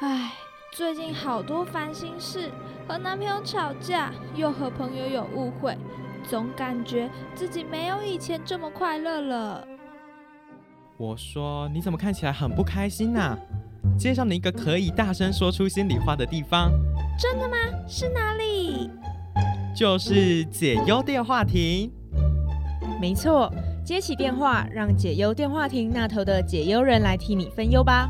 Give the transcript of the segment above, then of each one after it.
唉，最近好多烦心事，和男朋友吵架，又和朋友有误会，总感觉自己没有以前这么快乐了。我说，你怎么看起来很不开心啊？介绍你一个可以大声说出心里话的地方。真的吗？是哪里？就是解忧电话亭。没错，接起电话，让解忧电话亭那头的解忧人来替你分忧吧。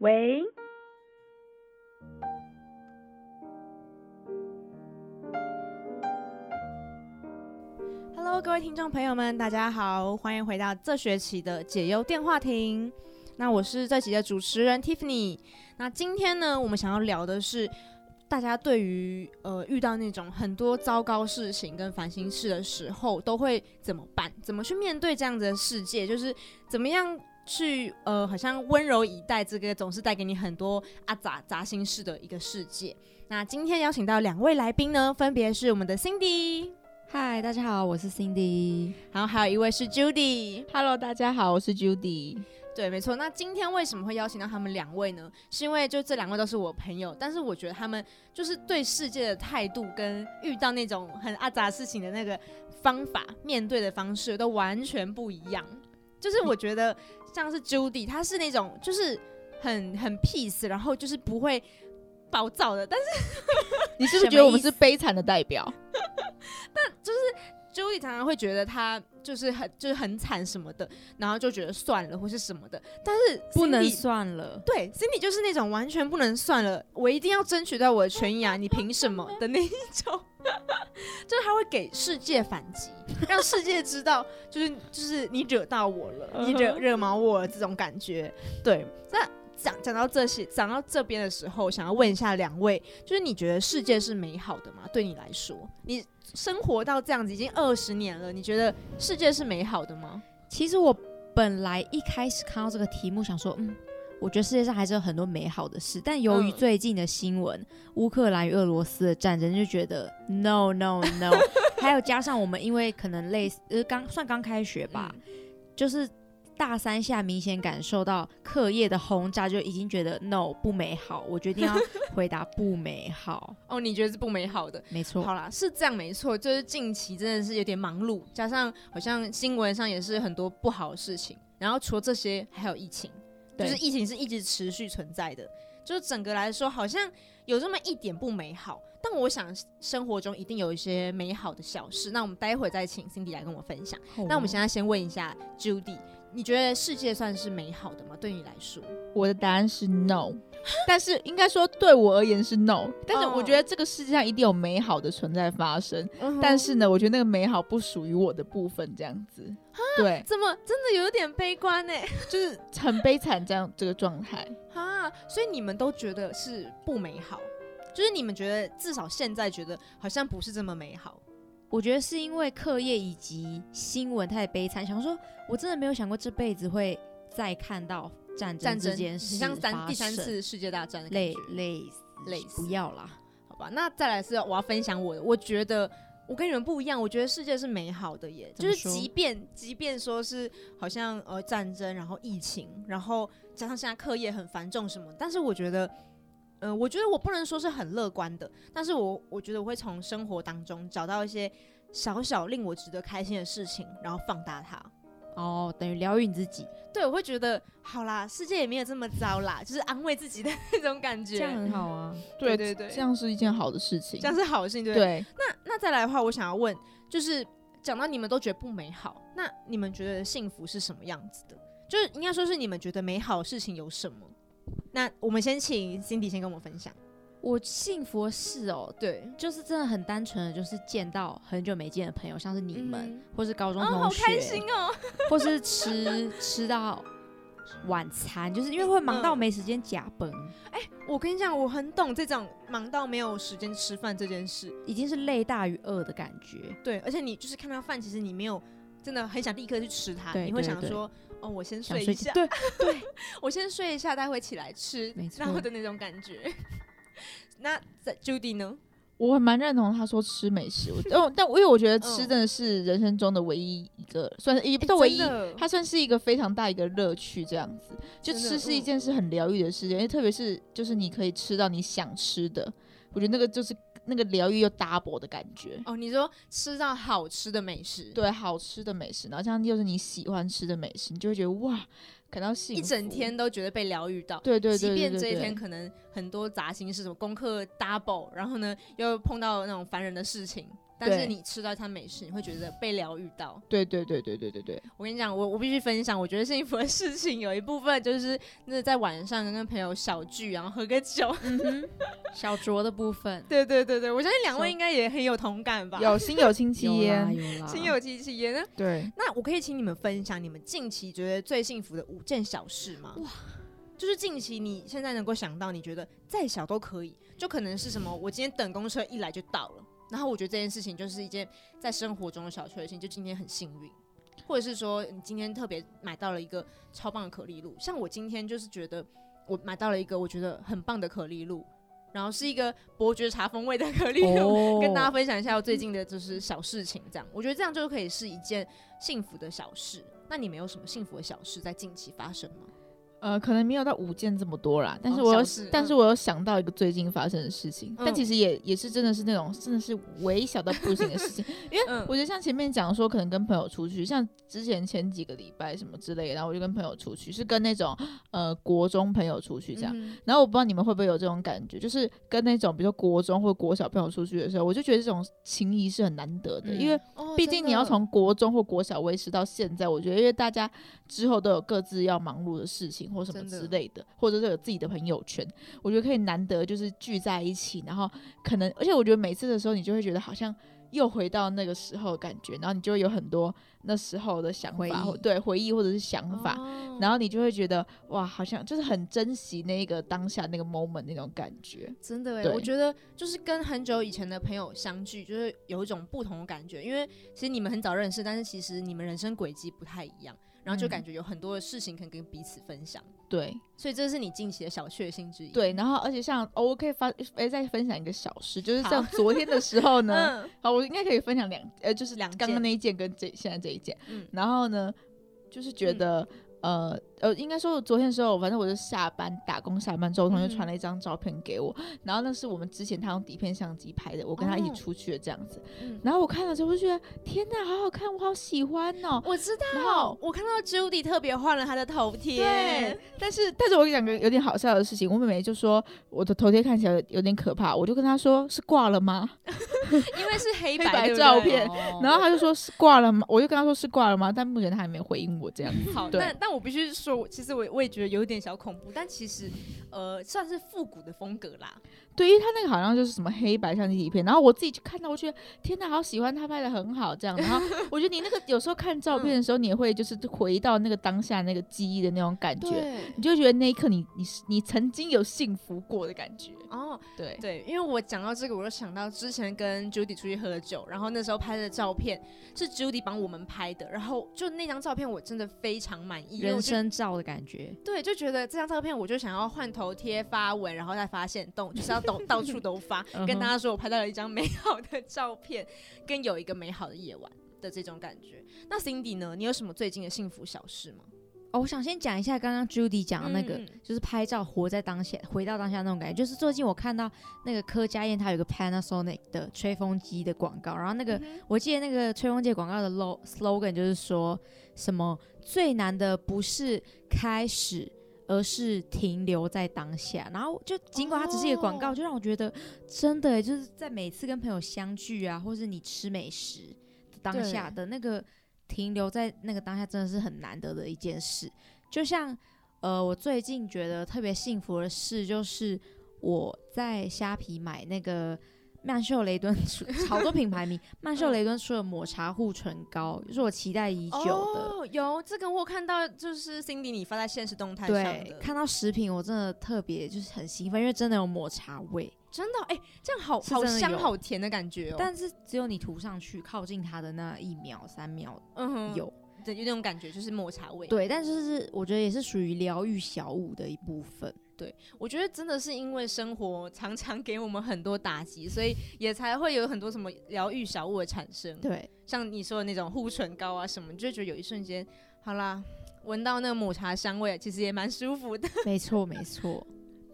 喂？各位听众朋友们，大家好，欢迎回到这学期的解忧电话亭。那我是这期的主持人 Tiffany。那今天呢，我们想要聊的是大家对于遇到那种很多糟糕事情跟烦心事的时候，都会怎么办？怎么去面对这样子的世界？就是怎么样去好像温柔以待这个总是带给你很多杂心事的一个世界。那今天邀请到两位来宾呢，分别是我们的 Cindy。嗨，大家好，我是 Cindy。 然后还有一位是 Judy。 Hello， 大家好，我是 Judy。 对，没错。那今天为什么会邀请到他们两位呢？是因为就这两位都是我朋友，但是我觉得他们就是对世界的态度跟遇到那种很杂事情的那个方法，面对的方式都完全不一样。就是我觉得像是 Judy， 她是那种就是很 peace， 然后就是不会暴躁的。但是你是不是觉得我们是悲惨的代表？但就是 Judy 常常会觉得他就是很惨什么的，然后就觉得算了或是什么的。但是 Cindy， 不能算了。对， Cindy 就是那种完全不能算了，我一定要争取到我的权益啊，你凭什么的那一种。就是他会给世界反击，让世界知道就是你惹到我了，你惹毛我了这种感觉。对，那讲到这边的时候，想要问一下两位，就是你觉得世界是美好的吗？对你来说，你生活到这样子已经20年了，你觉得世界是美好的吗？其实我本来一开始看到这个题目，想说，我觉得世界上还是有很多美好的事，但由于最近的新闻，乌克兰与俄罗斯的战争，就觉得 no no no。 还有加上我们因为可能类似刚开学吧，就是。大三下明显感受到课业的轰炸，就已经觉得 no 不美好，我决定要回答不美好。哦，你觉得是不美好的？没错。好啦，是这样没错，就是近期真的是有点忙碌，加上好像新闻上也是很多不好的事情，然后除了这些还有疫情，就是疫情是一直持续存在的，就是整个来说好像有这么一点不美好，但我想生活中一定有一些美好的小事。那我们待会再请 Cindy 来跟我分享。那我们现在先问一下 Judy，你觉得世界算是美好的吗？对你来说，我的答案是 no。 但是应该说对我而言是 no， 但是我觉得这个世界上一定有美好的存在发生，但是呢我觉得那个美好不属于我的部分这样子。对，怎么真的有点悲观耶，就是很悲惨这个状态。所以你们都觉得是不美好，就是你们觉得至少现在觉得好像不是这么美好。我觉得是因为课业以及新闻太悲惨，想说我真的没有想过这辈子会再看到战争这件事，像第三次世界大战的感觉。累死，不要啦，好吧。那再来是我要分享我的，我觉得我跟你们不一样，我觉得世界是美好的耶，就是即便说是好像战争，然后疫情，然后加上现在课业很繁重什么，但是我觉得我不能说是很乐观的，但是我觉得我会从生活当中找到一些小小令我值得开心的事情，然后放大它。哦，等于疗愈你自己。对，我会觉得好啦，世界也没有这么糟啦，就是安慰自己的那种感觉。这样很好啊。对对对，这样是一件好的事情，这样是好的事情。 对， 对。那再来的话，我想要问，就是讲到你们都觉得不美好，那你们觉得幸福是什么样子的？就是应该说是你们觉得美好的事情有什么？那我们先请 Cindy 先跟我们分享。我幸福的事哦，对，就是真的很单纯的，就是见到很久没见的朋友，像是你们，或是高中同学，好开心哦，或是吃到晚餐，就是因为会忙到没时间假崩。我跟你讲，我很懂这种忙到没有时间吃饭这件事，已经是累大于饿的感觉。对，而且你就是看到饭，其实你没有真的很想立刻去吃它，你会想说。哦，我先睡一下。对对，我先睡一下，待会起来吃，然后的那种感觉。那 Judy 呢？我蛮认同他说吃美食但因为我觉得吃真的是人生中的唯一一个算是也不是唯一它算是一个非常大一个乐趣这样子，就吃是一件是很疗愈的事情，因为特别是就是你可以吃到你想吃的，我觉得那个就是那个疗愈又 double 的感觉。哦，你说吃到好吃的美食，对，好吃的美食，然后像又是你喜欢吃的美食，你就会觉得哇感到幸福，一整天都觉得被疗愈到。对对 对, 對, 對, 對, 對，即便这一天可能很多杂心是什么功课 double， 然后呢又碰到那种烦人的事情，但是你吃到一餐美食，你会觉得被疗愈到。对对对对对对对，我跟你讲，我必须分享，我觉得幸福的事情有一部分就是那在晚上跟朋友小聚，然后喝个酒，小酌的部分。对对对对，我相信两位应该也很有同感吧？有心有戚戚焉，心有戚戚焉。对，那我可以请你们分享你们近期觉得最幸福的5件小事吗？哇，就是近期你现在能够想到，你觉得再小都可以，就可能是什么？我今天等公车一来就到了，然后我觉得这件事情就是一件在生活中的小确幸，就今天很幸运，或者是说你今天特别买到了一个超棒的可丽露。像我今天就是觉得我买到了一个我觉得很棒的可丽露，然后是一个伯爵茶风味的可丽露，跟大家分享一下我最近的就是小事情这样。我觉得这样就可以是一件幸福的小事。那你们有什么幸福的小事在近期发生吗？可能没有到5件这么多啦，但是我有想到一个最近发生的事情，但其实也是真的是那种真的是微小到不行的事情，因为我觉得像前面讲说可能跟朋友出去，像之前前几个礼拜什么之类的，然后我就跟朋友出去，是跟那种国中朋友出去这样，然后我不知道你们会不会有这种感觉，就是跟那种比如说国中或国小朋友出去的时候，我就觉得这种情谊是很难得的，因为毕竟你要从国中或国小维持到现在，我觉得因为大家之后都有各自要忙碌的事情或什么之类的，或者是有自己的朋友圈，我觉得可以难得就是聚在一起，然后可能而且我觉得每次的时候你就会觉得好像又回到那个时候的感觉，然后你就会有很多那时候的想法，对，回忆或者是想法，然后你就会觉得哇好像就是很珍惜那个当下那个 moment 那种感觉。真的耶，我觉得就是跟很久以前的朋友相聚就是有一种不同的感觉，因为其实你们很早认识，但是其实你们人生轨迹不太一样，然后就感觉有很多的事情可以跟彼此分享。对，所以这是你近期的小确幸之一。对，然后而且像我可以再分享一个小事，就是像昨天的时候呢，好我应该可以分享就是刚刚那一件跟现在这一件，然后呢就是觉得应该说昨天的时候，反正我就下班打工下班之后，同学传了一张照片给我，然后那是我们之前他用底片相机拍的，我跟他一起出去的这样子。然后我看了之后，我就觉得天哪，好好看，我好喜欢哦！我知道，我看到 Judy 特别换了她的头贴。对，但是我讲个有点好笑的事情，我妹妹就说我的头贴看起来有点可怕，我就跟她说是挂了吗？因为是黑白照片，对对，然后她就说是挂了吗？我就跟她说是挂了吗？但目前她还没回应我这样子。好，但我必须说，其实我也觉得有点小恐怖，但其实算是复古的风格啦。对，因为他那个好像就是什么黑白相机底片，然后我自己去看到，我觉得天哪，好喜欢，他拍的很好这样。然后我觉得你那个有时候看照片的时候，你也会就是回到那个当下那个记忆的那种感觉，你就觉得那一刻你曾经有幸福过的感觉。哦，对对，因为我讲到这个，我就想到之前跟 Judy 出去喝酒，然后那时候拍的照片是 Judy 帮我们拍的，然后就那张照片我真的非常满意，人生照的感觉。对，就觉得这张照片我就想要换头贴发文，然后再发限动，就是要到处都发，跟大家说我拍到了一张美好的照片，跟有一个美好的夜晚的这种感觉。那 Cindy 呢？你有什么最近的幸福小事吗？哦，我想先讲一下刚刚 Judy 讲的那个，就是拍照活在当下，回到当下那种感觉。就是最近我看到那个柯佳嬿她有一个 Panasonic 的吹风机的广告，然后那个我记得那个吹风机广告的 slogan 就是说什么最难的不是开始，而是停留在当下。然后就尽管它只是一个广告，就让我觉得真的耶，就是在每次跟朋友相聚啊，或是你吃美食当下的那个停留在那个当下，真的是很难得的一件事。就像我最近觉得特别幸福的事，就是我在虾皮买那个曼秀雷敦出好多品牌名曼秀雷敦出的抹茶护唇膏，就是我期待已久的。哦，有这个我看到，就是 Cindy 你发在现实动态上的。对，看到食品我真的特别就是很兴奋，因为真的有抹茶味，真的哎，这样好香好甜的感觉。哦，但是只有你涂上去靠近它的那1秒3秒有。对，有那种感觉，就是抹茶味。对，但是我觉得也是属于疗愈小物的一部分。对，我觉得真的是因为生活常常给我们很多打击，所以也才会有很多什么疗愈小物的产生。对，像你说的那种护唇膏啊什么，就觉得有一瞬间好啦，闻到那个抹茶香味其实也蛮舒服的。没错没错。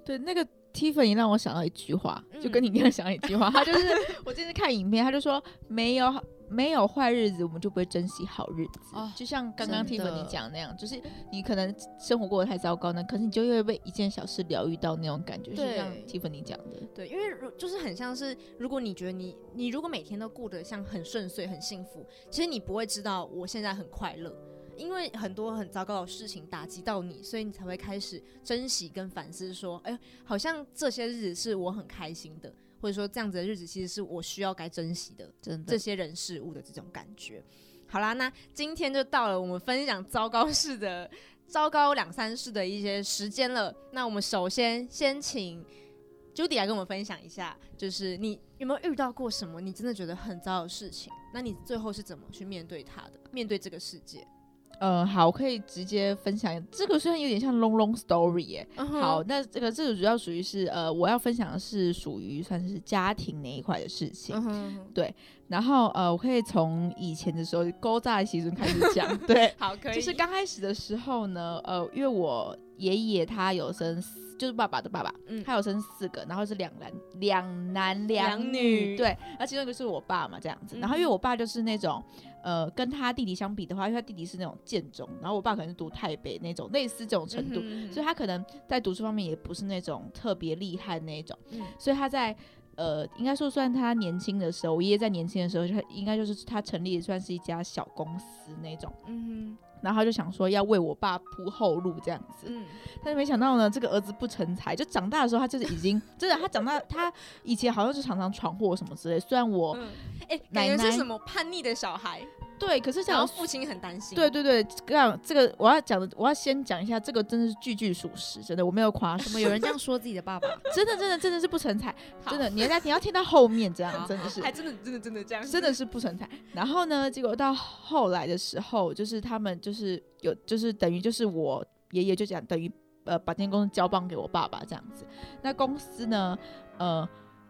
对，那个 Tiffany 让我想到一句话，就跟你刚刚想到一句话，他就是我这次看影片，他就说没有坏日子我们就不会珍惜好日子、哦、就像刚刚 Tiffany 讲那样，就是你可能生活过得太糟糕呢，可是你就会被一件小事疗愈到那种感觉，是像 Tiffany 讲的。对，因为就是很像是如果你觉得你如果每天都过得像很顺遂很幸福，其实你不会知道我现在很快乐，因为很多很糟糕的事情打击到你，所以你才会开始珍惜跟反思说，哎，好像这些日子是我很开心的，或者说这样子的日子其实是我需要该珍惜的，真的这些人事物的这种感觉。好啦，那今天就到了我们分享糟糕两三事的一些时间了。那我们首先请 Judy 来跟我们分享一下，就是你有没有遇到过什么你真的觉得很糟的事情，那你最后是怎么去面对它的，面对这个世界。好，我可以直接分享这个，虽然有点像 long story 耶、好，那这个主要属于是我要分享的是属于算是家庭那一块的事情、对，然后我可以从以前的时候勾扎的时候开始讲。对，好，可以。就是刚开始的时候呢，因为我爷爷他有生，就是爸爸的爸爸、他有生4个，然后是两男两女，对，而其中一个是我爸嘛，这样子、然后因为我爸就是那种跟他弟弟相比的话，因为他弟弟是那种建中，然后我爸可能是读台北那种类似这种程度、所以他可能在读书方面也不是那种特别厉害那种、所以他在应该说算他年轻的时候，我爷爷在年轻的时候应该就是他成立算是一家小公司那种，然后他就想说要为我爸铺后路这样子，但是没想到呢，这个儿子不成才，就长大的时候他就是已经真的，他长大他以前好像就常常闯祸什么之类，虽然我奶奶感觉是什么叛逆的小孩，对，可是然后父亲很担心。对对对，这个我要先讲一下，这个真的是句属实，真的我没有夸什么，有人这样说自己的爸爸，真的是不成才，真的你要听到后面这样，真的是还真的这样，真的是不成才。然后呢，结果到后来的时候，就是他们就是有就是等于就是我爷爷就讲等于把这间公司交棒给我爸爸这样子。那公司呢，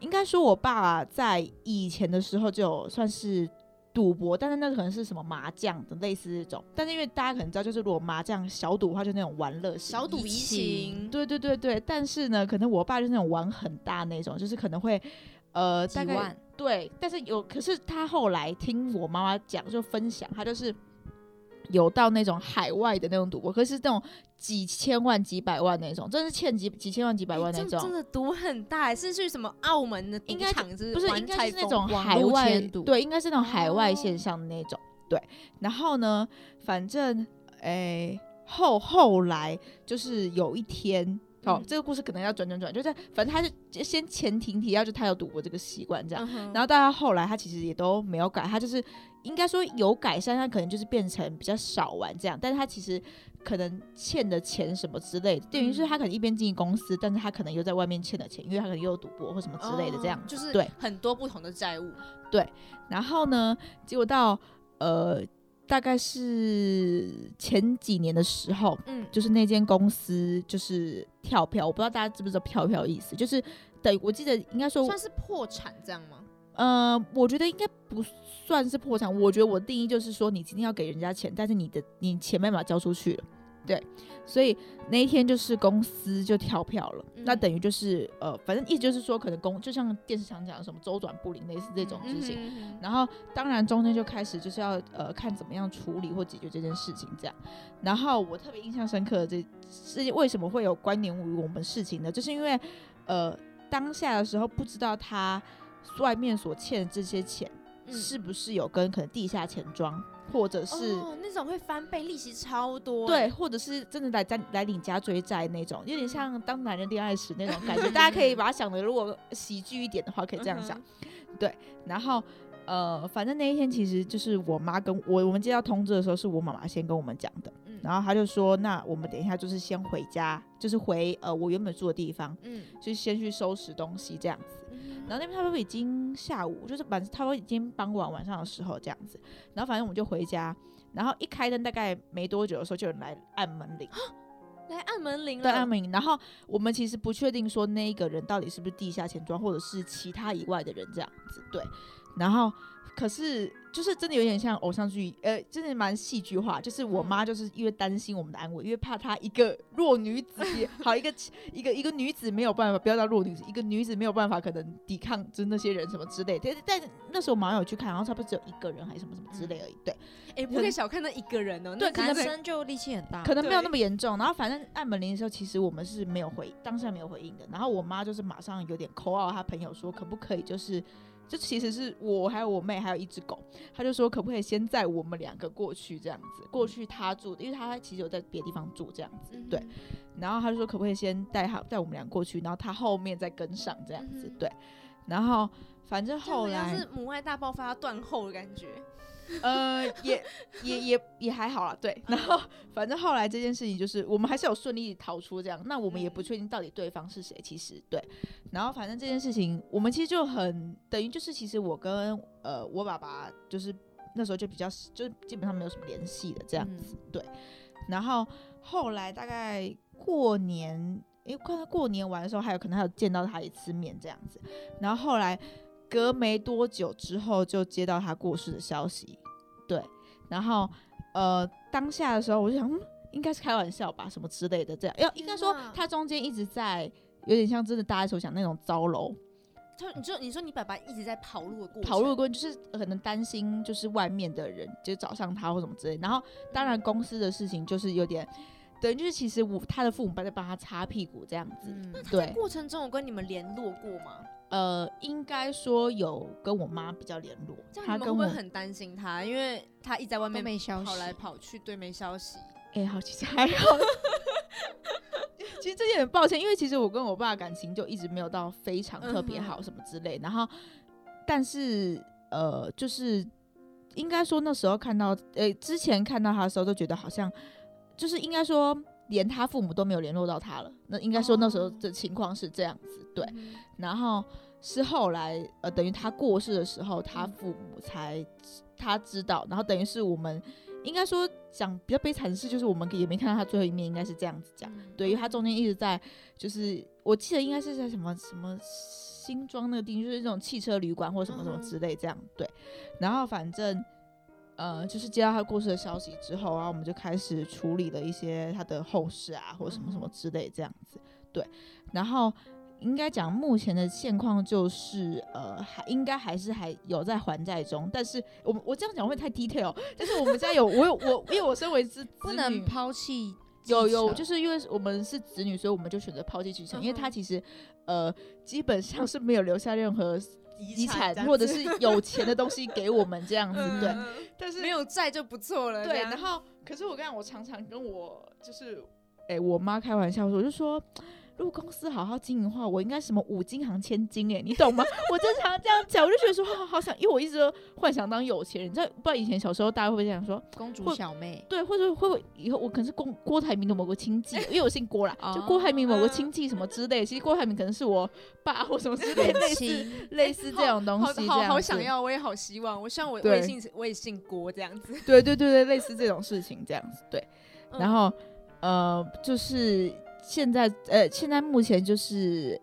应该说我爸在以前的时候就有算是赌博，但是那可能是什么麻将的类似这种，但是因为大家可能知道，就是如果麻将小赌的话，就那种玩乐小赌怡情，对对对对。但是呢，可能我爸就是那种玩很大那种，就是可能会几万大概，对。但是可是他后来听我妈妈讲，就分享，他就是有到那种海外的那种赌博，可是那种几千万几百万那种，真是欠几千万几百万那种，真的赌很大，是去什么澳门的赌场之类，不是，应该是那种海外，对，应该是那种海外现象的那种，对。然后呢，反正后来就是有一天。这个故事可能要转，就在反正他是先前庭提要就他有赌博这个习惯这样，然后到他后来他其实也都没有改，他就是应该说有改善，他可能就是变成比较少玩这样，但是他其实可能欠的钱什么之类的，等于是他可能一边经营公司，但是他可能又在外面欠的钱，因为他可能又有赌博或什么之类的这样，就是对很多不同的债务。对，然后呢，结果到大概是前几年的时候，就是那间公司就是跳票，我不知道大家知不知道跳票的意思，就是等于我记得应该说算是破产这样吗？我觉得应该不算是破产，我觉得我定义就是说你今天要给人家钱，但是你钱没办法交出去了，对，所以那一天就是公司就跳票了，那等于就是反正意思就是说可能就像电视常讲的什么周转不灵类似这种事情，然后当然中间就开始就是要看怎么样处理或解决这件事情这样。然后我特别印象深刻的这为什么会有关联于我们事情呢？就是因为当下的时候不知道他外面所欠的这些钱是不是有跟可能地下钱庄，或者是那种会翻倍利息超多，对，或者是真的来领家追债那种，有点像当男人恋爱时那种感觉，大家可以把它想的如果喜剧一点的话可以这样想，对。然后反正那一天其实就是我妈跟我们接到通知的时候是我妈妈先跟我们讲的，然后她就说那我们等一下就是先回家，就是回我原本住的地方，就是先去收拾东西这样子，然后那边差不多已经下午，就是差不多已经傍晚晚上的时候这样子，然后反正我们就回家，然后一开灯大概没多久的时候就有人来按门铃，来按门铃了，对，按门铃。然后我们其实不确定说那一个人到底是不是地下钱庄，或者是其他以外的人这样子，对。然后可是就是真的有点像偶像剧，真的蛮戏剧化。就是我妈就是因为担心我们的安危，因为怕她一个弱女子，好一个女子没有办法，不要叫弱女子，一个女子没有办法可能抵抗就是那些人什么之类的。但那时候我妈有去看，然后差不多只有一个人还是什么什么之类而已。对，不可以小看那一个人哦，对，男生就力气很大，可能没有那么严重。然后反正按门铃的时候，其实我们是没有回，当下没有回应的。然后我妈就是马上有点call out她朋友说，可不可以就是。就其实是我还有我妹还有一只狗，他就说可不可以先载我们两个过去这样子，过去他住，因为他其实有在别的地方住这样子，对。然后他就说可不可以先带我们俩过去，然后他后面再跟上这样子，对。然后反正后来是母爱大爆发断后的感觉，也还好啦，对。然后反正后来这件事情就是我们还是有顺利逃出这样，那我们也不确定到底对方是谁，其实对。然后反正这件事情我们其实就很等于就是其实我跟我爸爸就是那时候就比较就基本上没有什么联系的这样子，对。然后后来大概过年，因为过年完的时候还有可能还有见到他一次面这样子，然后后来。隔没多久之后就接到他过世的消息，对。然后当下的时候我就想应该是开玩笑吧什么之类的这样，应该说他中间一直在有点像真的大家所想那种糟楼。你说你爸爸一直在跑路的过程，就是可能担心就是外面的人就找上他或什么之类的，然后当然公司的事情就是有点等于就是其实他的父母在帮他擦屁股这样子，那他在过程中有跟你们联络过吗？应该说有跟我妈比较联络。这样你们会不会很担心他？因为他一直在外面跑来跑去，对，没消息。好，其实还好。其实这也很抱歉，因为其实我跟我爸的感情就一直没有到非常特别好什么之类。然后，但是就是应该说那时候看到，之前看到他的时候都觉得好像，就是应该说。连他父母都没有联络到他了，那应该说那时候的情况是这样子，对。然后是后来等于他过世的时候，他父母才他知道，然后等于是我们应该说讲比较悲惨的事，就是我们也没看到他最后一面，应该是这样子讲，对。因为他中间一直在，就是我记得应该是在什么新庄那个地方，就是那种汽车旅馆或什么什么之类这样，对。然后反正。就是接到他过世的消息之后啊，我们就开始处理了一些他的后事啊，或者什么什么之类这样子，对。然后应该讲目前的现况就是，应该还有在还债中，但是我这样讲会太 detail， 但是我们家有我因为我身为是子女不能抛弃。有，就是因为我们是子女，所以我们就选择抛弃继承，因为他其实基本上是没有留下任何遗产或者是有钱的东西给我们这样子，对。但是没有债就不错了，对。然后可是我常常跟我就是我妈开玩笑，我就说如果公司好好经营的话，我应该什么5金行千金，你懂吗？我经常这样讲，我就觉得说好想，因为我一直都幻想当有钱人，你知道不知道以前小时候大家会不会这样说公主小妹？对，或者会以后我可能是郭台铭的某个亲戚，因为我姓郭啦，就郭台铭某个亲戚什么之类。其实郭台铭可能是我爸或什么之类，类似这种东西。好想要，我也好希望，我希望我也姓郭这样子。对对对对，类似这种事情这样子，对。然后就是。现在目前就是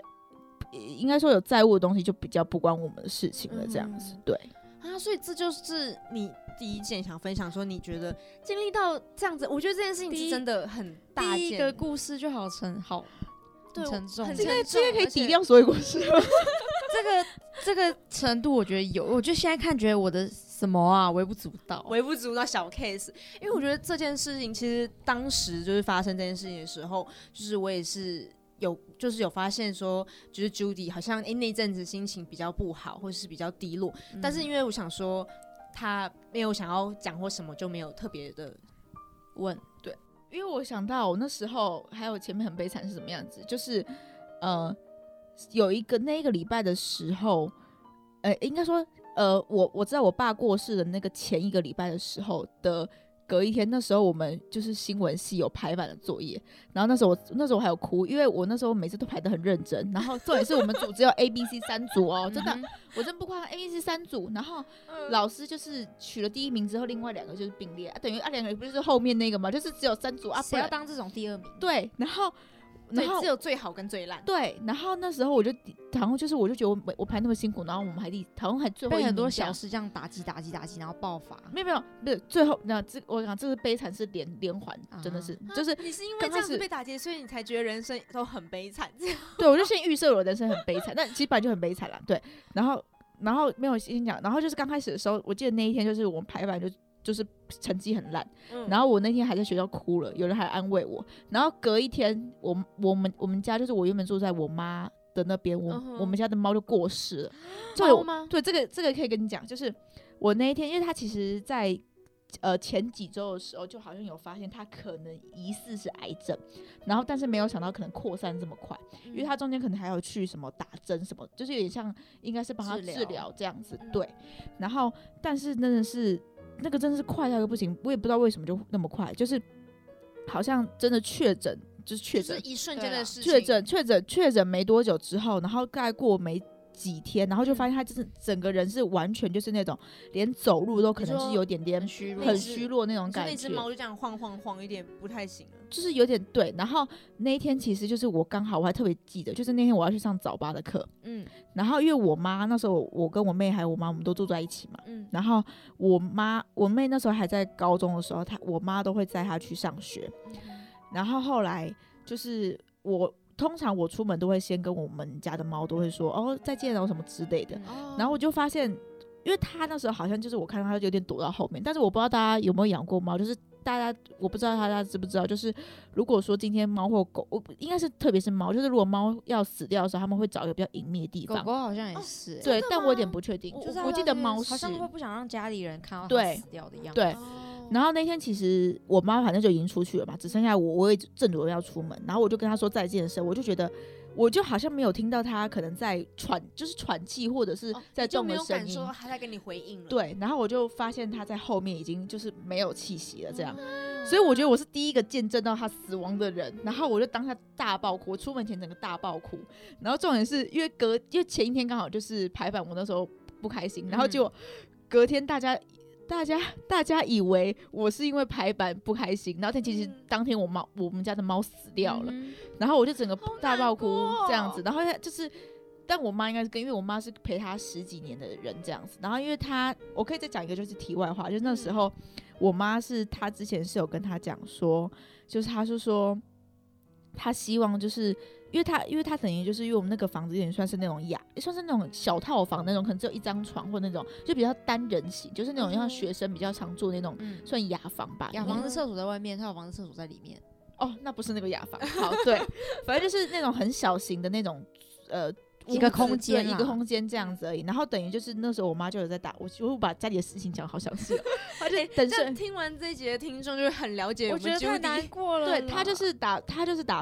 应该说有债务的东西就比较不关我们的事情了，这样子，对。所以这就是你第一件想分享说你觉得经历到这样子，我觉得这件事情真的很大件。第一个故事就好沉重，这个可以抵掉所有故事。这个程度我觉得有，我就现在看觉得我的什么啊微不足道小 case， 因为我觉得这件事情其实当时就是发生这件事情的时候，就是我也是有发现说，就是 Judy 好像那阵子心情比较不好，或者是比较低落，但是因为我想说他没有想要讲或什么，就没有特别的问，对。因为我想到我那时候还有前面很悲惨是什么样子，就是有一个那一个礼拜的时候，应该说我知道我爸过世的那个前一个礼拜的时候的隔一天那时候我们就是新闻系有排版的作业，然后那时候我还有哭，因为我那时候每次都排得很认真，然后重点是我们组只有 ABC 三组哦，真的我真不夸张 ABC 三组，然后老师就是取了第一名之后另外两个就是并列，等于两个不就是后面那个嘛，就是只有三组啊，谁要当这种第二名？对，然后只有最好跟最烂。对，然后那时候我就好像就是我就觉得 我排那么辛苦，然后我们还好像还最后一名，被很多小事这样打击，然后爆发。没有，不是最后那我讲这是悲惨是连环，真的是、啊、就是你是因为这样子被打击，所以你才觉得人生都很悲惨。对，我就先预设我的人生很悲惨，但其实本来就很悲惨啦。对，然后没有先讲，然后就是刚开始的时候，我记得那一天就是我们排版就是成绩很烂、然后我那天还在学校哭了，有人还安慰我。然后隔一天我们家就是我原本住在我妈的那边，我们家的猫就过世了。猫吗？对，这个可以跟你讲，就是我那一天，因为它其实在前几周的时候就好像有发现它可能疑似是癌症，然后但是没有想到可能扩散这么快，因为它中间可能还有去什么打针什么，就是有点像应该是帮它治疗这样子。对，然后但是真的是那个真的是快到一个不行，我也不知道为什么就那么快，就是好像真的确诊，就是一瞬间的事情。确诊没多久之后，然后大概过没几天，然后就发现他真的整个人是完全就是那种连走路都可能是有点很虚弱那种感觉。那只猫就这样晃，有点不太行了，就是有点对。然后那一天其实就是我刚好我还特别记得，就是那天我要去上早八的课，然后因为我妈那时候我跟我妹还有我妈我们都住在一起嘛，然后我妹那时候还在高中的时候，我妈都会载她去上学，然后后来就是通常我出门都会先跟我们家的猫都会说哦再见哦什么之类的，然后我就发现，因为它那时候好像就是我看到它有点躲到后面，但是我不知道大家有没有养过猫，就是大家我不知道大家知不知道，就是如果说今天猫或狗，应该是特别是猫，就是如果猫要死掉的时候，他们会找一个比较隐秘的地方。狗狗好像也是、对，但我有点不确定，我记得猫是好像会不想让家里人看到它死掉的样子。对。然后那天其实我妈反正就已经出去了嘛，只剩下我也正准备要出门，然后我就跟她说再见的时候，我就觉得我就好像没有听到她可能在喘气或者是在动的声音，你就没有感受她在跟你回应了。对，然后我就发现她在后面已经就是没有气息了这样，所以我觉得我是第一个见证到她死亡的人，然后我就当下大爆哭，我出门前整个大爆哭。然后重点是因为前一天刚好就是排版，我那时候不开心，然后结果隔天大家以为我是因为排版不开心，然后其实当天我们家的猫死掉了，然后我就整个大爆哭这样子。然后就是但我妈应该是因为我妈是陪她10几年的人这样子，然后因为她我可以再讲一个就是题外话，就是那时候我妈是她之前是有跟她讲说，就是她就说她希望就是因为他等于就是因为我们那个房子有点算是那种算是那种小套房那种，可能只有1张床或那种就比较单人型，就是那种像学生比较常住那种、算雅房吧。雅房是厕所在外面，套房是厕所在里面。哦，那不是那个雅房。好，对，反正就是那种很小型的那种一个空间这样子而已。然后等于就是那时候我妈就有在打我把家里的事情讲好详细、听完这一集的听众就很了解我们 Judy， 我觉得太难过了。对，他就是打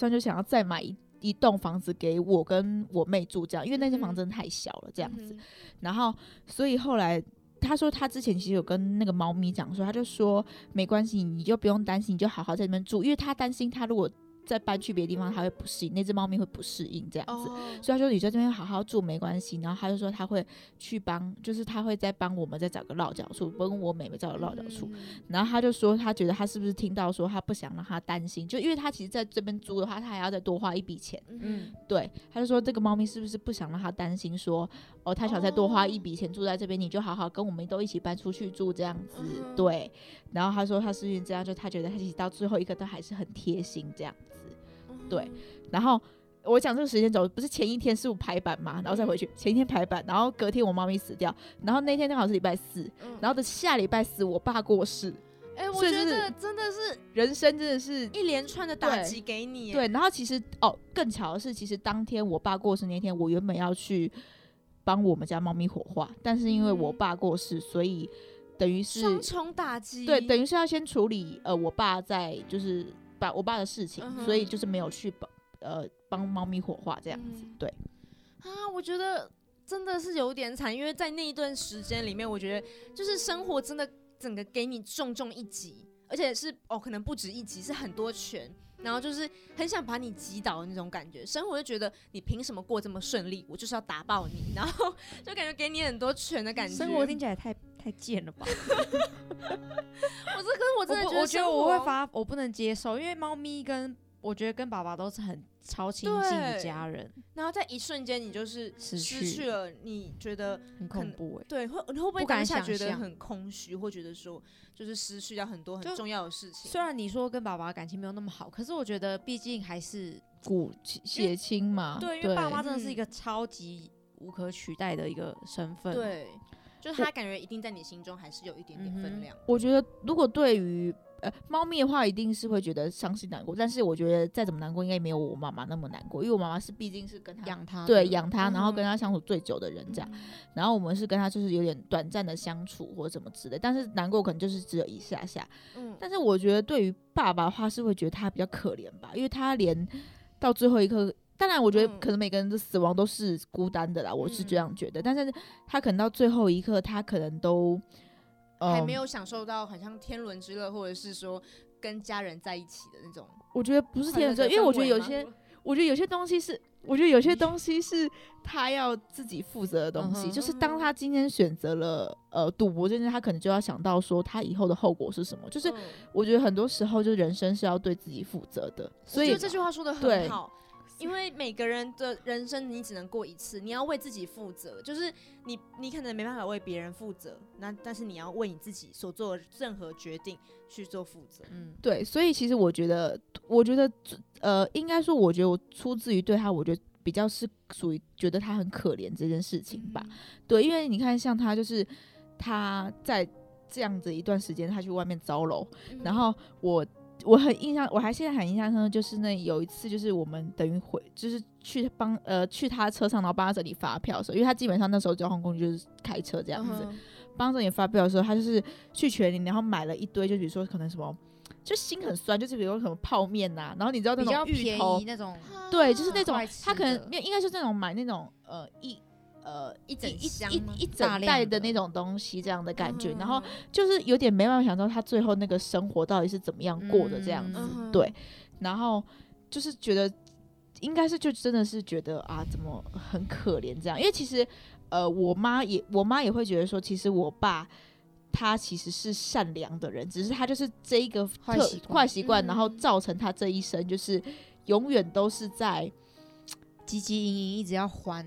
算就想要再买一栋房子给我跟我妹住这样，因为那间房子真的太小了这样子。然后所以后来他说他之前其实有跟那个猫咪讲说，他就说没关系，你就不用担心，你就好好在那边住，因为他担心他如果再搬去别的地方他会不适应，那只猫咪会不适应这样子，所以他说你在这边好好住没关系。然后他就说他会去帮，就是他会再帮我们再找个落脚处，帮我妹妹找个落脚处。然后他就说他觉得他是不是听到说他不想让他担心，就因为他其实在这边租的话他还要再多花一笔钱，对，他就说这个猫咪是不是不想让他担心说哦他想再多花一笔钱住在这边，你就好好跟我们都一起搬出去住这样子。对，然后他说他是这样，就他觉得他其实到最后一个都还是很贴心这样子。对，然后我讲这个时间轴不是前一天是我排版嘛，然后再回去前一天排版，然后隔天我猫咪死掉，然后那天好像是礼拜4，然后的下礼拜4我爸过世。我觉得真的是人生真的是一连串的打击给你。对，然后其实更巧的是，其实当天我爸过世那天，我原本要去帮我们家猫咪火化，但是因为我爸过世，所以等于是双重打击。对，等于是要先处理我爸在就是。我爸的事情，所以就是没有去帮猫咪火化这样子。对啊，我觉得真的是有点惨，因为在那一段时间里面，我觉得就是生活真的整个给你重重一击，而且是可能不止一击，是很多拳，然后就是很想把你击倒的那种感觉。生活就觉得你凭什么过这么顺利，我就是要打爆你，然后就感觉给你很多拳的感觉。生活听起来太贱了吧？我真的觉得生活我不能接受，因为猫咪跟我觉得跟爸爸都是很超亲近的家人，然后在一瞬间你就是失去了，你觉得很恐怖欸。对，你会不会当下觉得很空虚，或觉得说就是失去掉很多很重要的事情？虽然你说跟爸爸感情没有那么好，可是我觉得毕竟还是骨血亲嘛。对，因为爸妈真的是一个超级无可取代的一个身份。对，就是他感觉一定在你心中还是有一点点分量。我觉得如果对于猫咪的话，一定是会觉得伤心难过，但是我觉得再怎么难过，应该没有我妈妈那么难过，因为我妈妈是毕竟是跟他养他，对，养他，然后跟他相处最久的人这样，然后我们是跟他就是有点短暂的相处或什么之类，但是难过可能就是只有一下下。但是我觉得对于爸爸的话，是会觉得他比较可怜吧，因为他连到最后一刻，当然我觉得可能每个人的死亡都是孤单的啦，我是这样觉得，但是他可能到最后一刻，他可能都还没有享受到很像天伦之乐，或者是说跟家人在一起的那种。我觉得不是天伦之乐，因为我觉得有些东西是他要自己负责的东西，就是当他今天选择了赌博这件事，他可能就要想到说他以后的后果是什么。就是我觉得很多时候，就人生是要对自己负责的。所以我觉得这句话说得很好。因为每个人的人生你只能过一次，你要为自己负责，就是你可能没办法为别人负责，那但是你要为你自己所做的任何决定去做负责。对，所以其实我觉得应该说，我觉得我出自于对他，我觉得比较是属于觉得他很可怜这件事情吧。对，因为你看像他，就是他在这样子一段时间，他去外面招楼，然后我还现在很印象深刻，就是那有一次，就是我们等于就是去他车上，然后帮他整理发票的时候，因为他基本上那时候交通工具就是开车这样子，帮他整理发票的时候，他就是去全联，然后买了一堆，就比如说可能什么，就心很酸，就是比如说什么泡面呐，然后你知道那种芋头比较便宜那种，对，就是那种他可能应该是那种买那种一整袋的那种东西这样的感觉，然后就是有点没办法想到他最后那个生活到底是怎么样过的这样子。对，然后就是觉得应该是就真的是觉得啊，怎么很可怜这样。因为其实我妈也会觉得说，其实我爸他其实是善良的人，只是他就是这一个坏习惯，然后造成他这一生就是永远都是在汲汲营营，一直要还。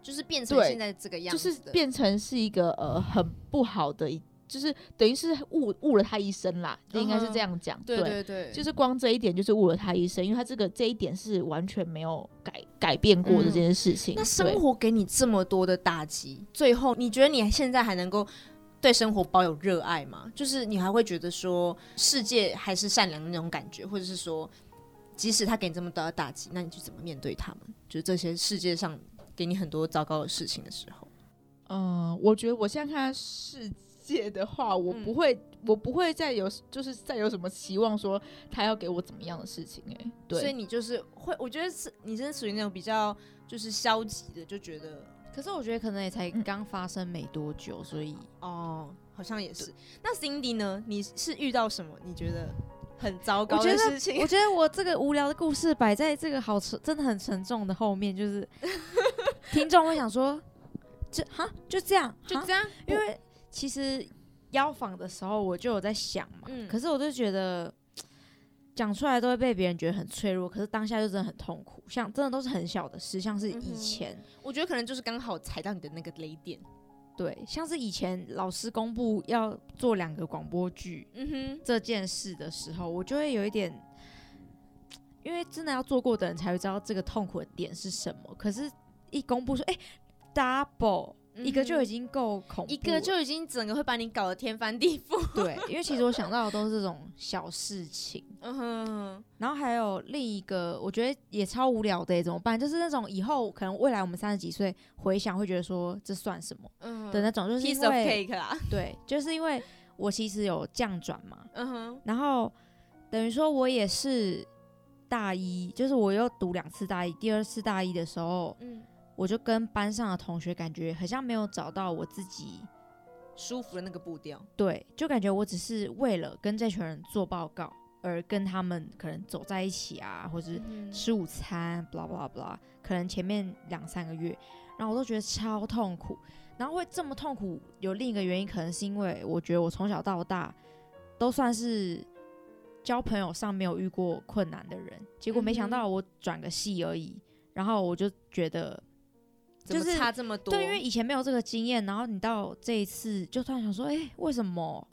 就是变成现在这个样子的，就是变成是一个很不好的，就是等于是误了他一生啦，应该是这样讲。对，就是光这一点就是误了他一生，因为他这一点是完全没有改变过这件事情。那生活给你这么多的打击，最后你觉得你现在还能够对生活抱有热爱吗？就是你还会觉得说世界还是善良的那种感觉，或者是说即使他给你这么多的打击，那你去怎么面对他们？就是这些世界上给你很多糟糕的事情的时候，我觉得我现在看世界的话，我不会再有什么期望说他要给我怎么样的事情。对，所以你就是会，我觉得是你真的属于那种比较就是消极的，就觉得。可是我觉得可能也才刚发生没多久，所以好像也是。那 Cindy 呢？你是遇到什么？你觉得？很糟糕的事情。我觉得我这个无聊的故事摆在这个真的很沉重的后面，就是听众会想说，就这样。因为其实邀访的时候我就有在想嘛，可是我就觉得讲出来都会被别人觉得很脆弱，可是当下就真的很痛苦，像真的都是很小的事，像是以前，我觉得可能就是刚好踩到你的那个雷点。对，像是以前老师公布要做2个广播剧这件事的时候，我就会有一点，因为真的要做过的人才会知道这个痛苦的点是什么。可是，一公布说，double 一个就已经够恐怖了，一个就已经整个会把你搞得天翻地覆。对，因为其实我想到的都是这种小事情。然后还有另一个，我觉得也超无聊的怎么办？就是那种以后可能未来我们30几岁回想会觉得说这算什么的那种，就是因为 piece of cake 啦。对，就是因为我其实有降转嘛，然后等于说我也是大一，就是我又读2次大一，第2次大一的时候，我就跟班上的同学感觉好像没有找到我自己舒服的那个步调，对，就感觉我只是为了跟这群人做报告而跟他们可能走在一起啊，或是吃午餐 blah blah blah， 可能前面2-3个月，然后我都觉得超痛苦。然后会这么痛苦有另一个原因，可能是因为我觉得我从小到大都算是交朋友上没有遇过困难的人，结果没想到我转个系而已，然后我就觉得就是差这么多，对，因为以前没有这个经验，然后你到这一次就突然想说，哎，为什么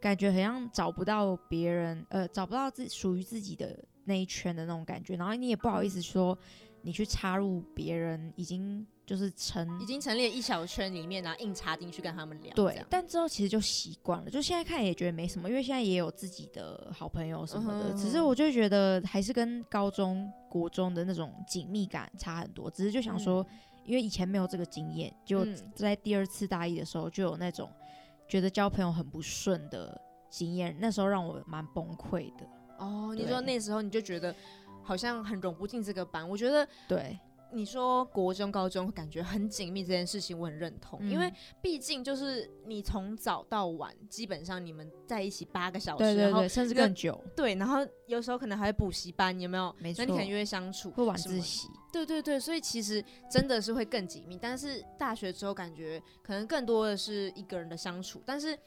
感觉好像找不到别人，找不到属于自己的那一圈的那种感觉，然后你也不好意思说你去插入别人已经就是已经成立了一小圈里面，然后硬插进去跟他们聊，对，但之后其实就习惯了，就现在看也觉得没什么，因为现在也有自己的好朋友什么的，只是我就觉得还是跟高中国中的那种紧密感差很多，只是就想说因为以前没有这个经验，就在第2次大一的时候就有那种觉得交朋友很不顺的经验，那时候让我蛮崩溃的。哦，你说那时候你就觉得好像很融不进这个班，我觉得对你说国中高中感觉很紧密这件事情我很认同，因为毕竟就是你从早到晚基本上你们在一起8个小时，对对对，甚至更久，对，然后有时候可能还会补习班，有没有？没错，那你可能约相处会晚自习，对对对，所以其实真的是会更紧密。但是大学之后感觉可能更多的是一个人的相处，但是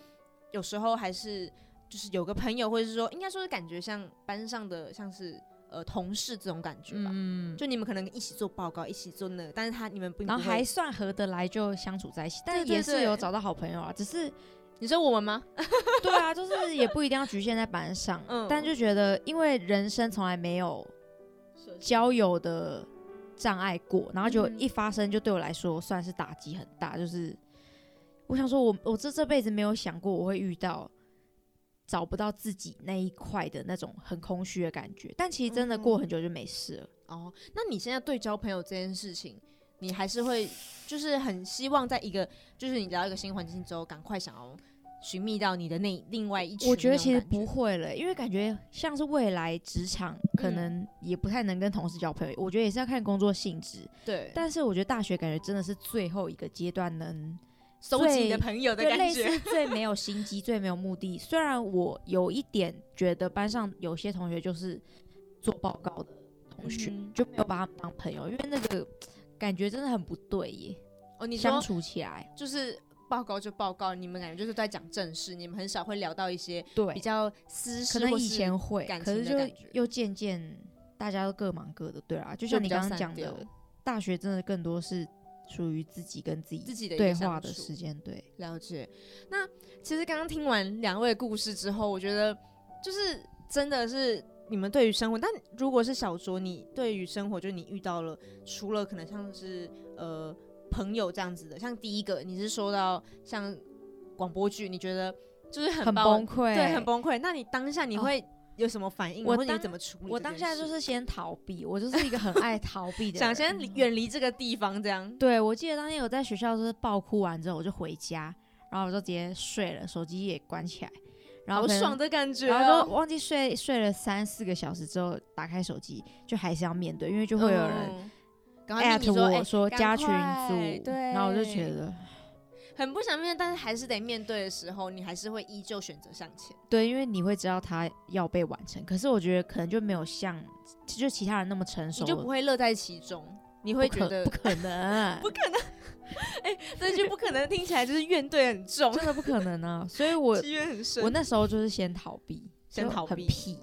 有时候还是就是有个朋友，或者是说应该说是感觉像班上的像是同事这种感觉吧，就你们可能一起做报告，一起做那个，但是你们并不会，然后还算合得来就相处在一起，但也是有找到好朋友啊。只是你说我们吗？对啊，就是也不一定要局限在班上，但就觉得因为人生从来没有交友的障碍过，然后就一发生就对我来说算是打击很大，就是我想说我这辈子没有想过我会遇到找不到自己那一块的那种很空虚的感觉，但其实真的过很久就没事了。哦，那你现在对交朋友这件事情，你还是会就是很希望在一个就是你聊一个新环境之后，赶快想要寻觅到你的那另外一群。我觉得其实不会了，因为感觉像是未来职场可能也不太能跟同事交朋友，我觉得也是要看工作性质。对，但是我觉得大学感觉真的是最后一个阶段能收集你的朋友的感觉，类似最没有心机最没有目的。虽然我有一点觉得班上有些同学就是做报告的同学，就没有把他们当朋友，因为那个感觉真的很不对耶。哦，你相处起来就是报告就报告，你们感觉就是在讲正事，你们很少会聊到一些比较私事，可能以前会，可是就又渐渐大家都各忙各的。对啦，就像你刚刚讲的，大学真的更多是属于自己跟自己对话的时间，对，了解。那其实刚刚听完2位故事之后，我觉得就是真的是你们对于生活，但如果是小卓，你对于生活就是你遇到了除了可能像是朋友这样子的，像第一个你是说到像广播剧，你觉得就是很崩溃，对，很崩溃。那你当下你会有什么反应？或者你怎么处理？我当下就是先逃避，我就是一个很爱逃避的人，想先远离这个地方，这样。对，我记得当天我在学校就是爆哭完之后，我就回家，然后我就直接睡了，手机也关起来，然后好爽的感觉。然后就忘记睡了3-4个小时之后，打开手机就还是要面对，因为就会有人@我说加群组，对，然后我就觉得很不想面对，但是还是得面对的时候，你还是会依旧选择向前。对，因为你会知道它要被完成，可是我觉得可能就没有像就其他人那么成熟了，你就不会乐在其中，你会觉得不可能，不可能。哎，这句不可能听起来就是怨怼很重，真的不可能啊！所以我那时候就是先逃避，很屁。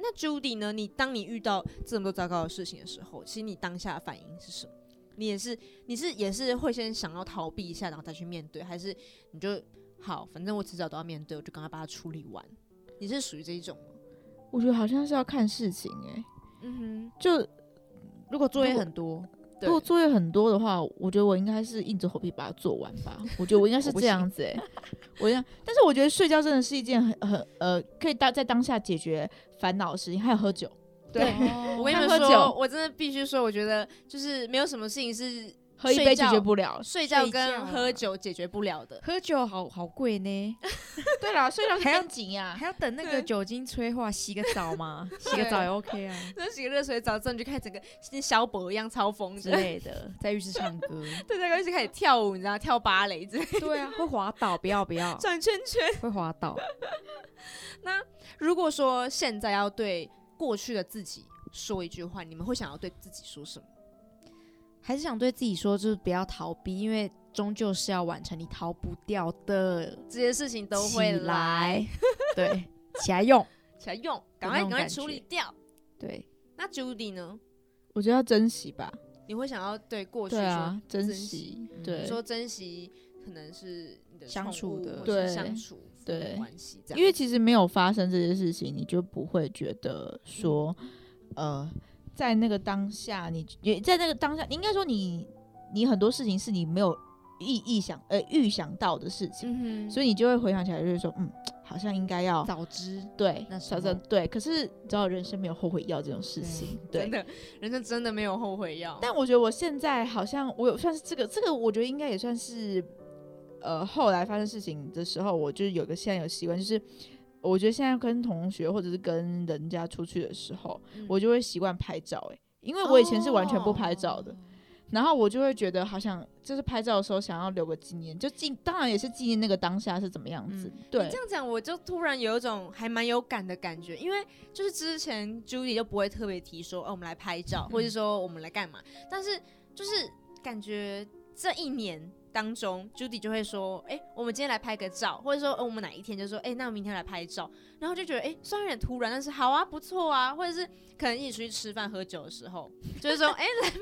那 Judy 呢？你当你遇到这么多糟糕的事情的时候，其实你当下的反应是什么？你也是会先想要逃避一下，然后再去面对，还是你就好，反正我迟早都要面对，我就赶快把它处理完？你是属于这一种吗？我觉得好像是要看事情欸，就如果作业很多，如果作业很多的话，我觉得我应该是硬着头皮把它做完吧。我觉得我应该是这样子欸，但是我觉得睡觉真的是一件很可以在当下解决烦恼的事情，还有喝酒。对，我跟你们说，我真的必须说，我觉得就是没有什么事情是喝一杯解决不了，睡觉跟喝酒解决不了的。喝酒好贵呢。对啦，睡觉还要紧呀，还要等那个酒精催化，洗个澡嘛，洗个澡也 OK 啊。那洗个热水澡之后，你就开始整个像萧伯一样超疯之类的，在浴室唱歌。对，在浴室开始跳舞，你知道，跳芭蕾之类的。对啊，会滑倒，不要。转圈圈会滑倒。那如果说现在要对过去的自己说一句话，你们会想要对自己说什么？还是想对自己说，就是不要逃避，因为终究是要完成，你逃不掉的，这些事情都会来。对，起来用，赶快处理掉。对，那 Judy 呢？我觉得要珍惜吧。你会想要对过去说对、啊、珍惜、嗯，对，说珍惜可能是你的相处的，对，相处的关系这样。因为其实没有发生这些事情，你就不会觉得说，在那个当下，应该说你很多事情是你没有预想到的事情、嗯，所以你就会回想起来，就是说，好像应该要早知，对，对。可是你知道，人生没有后悔药这种事情，对，真的，人生真的没有后悔药。但我觉得我现在好像我有算是这个，我觉得应该也算是，后来发生事情的时候，我就是有个现在有习惯就是。我觉得现在跟同学或者是跟人家出去的时候，我就会习惯拍照、因为我以前是完全不拍照的，然后我就会觉得好像就是拍照的时候想要留个纪念，就当然也是纪念那个当下是怎么样子。对，你这样讲，我就突然有一种还蛮有感的感觉，因为就是之前 Judy 就不会特别提说，我们来拍照，或者说我们来干嘛，但是就是感觉这一年。当中 Judy 就会说我们今天来拍个照，或者说我们哪一天就说那我们明天来拍照，然后就觉得虽然有点突然，但是好啊，不错啊，或者是可能一起出去吃饭喝酒的时候就是说来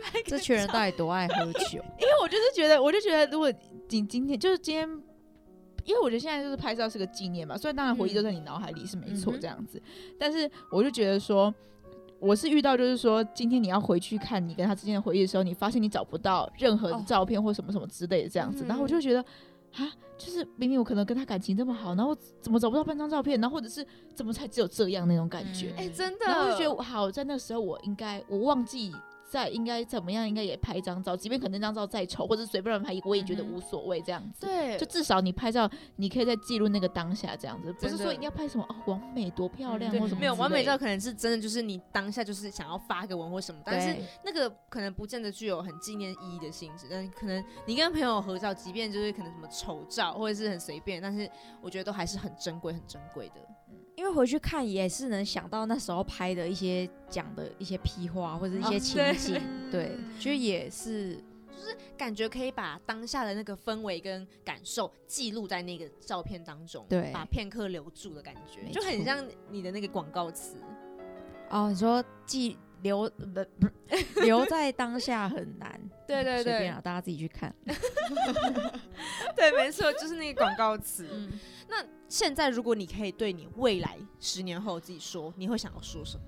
拍个照。这群人到底多爱喝酒？因为我就觉得如果你今天因为我觉得现在就是拍照是个纪念嘛，虽然当然回忆都在你脑海里是没错这样子、但是我就觉得说我是遇到就是说今天你要回去看你跟他之间的回忆的时候，你发现你找不到任何的照片或什么什么之类的这样子、然后我就觉得就是明明我可能跟他感情这么好，然后怎么找不到半张照片，然后或者是怎么才只有这样那种感觉、真的。然后我就觉得好，在那个时候我忘记应该怎么样，应该也拍一张照，即便可能那张照再丑或者随便乱拍我也觉得无所谓这样子、对，就至少你拍照你可以再记录那个当下这样子，不是说一定要拍什么完美多漂亮或什么之类的。没有完美照可能是真的就是你当下就是想要发个文或什么，但是那个可能不见得具有很纪念意义的性质，但可能你跟朋友合照，即便就是可能什么丑照或者是很随便，但是我觉得都还是很珍贵的。因为回去看也是能想到那时候拍的一些讲的一些屁话或者一些情景、对，就也是就是感觉可以把当下的那个氛围跟感受记录在那个照片当中，对，把片刻留住的感觉，就很像你的那个广告词哦，你说留在当下很难。对，随便啦，大家自己去看。对，没错，就是那个广告词。那现在如果你可以对你未来10年后自己说，你会想要说什么？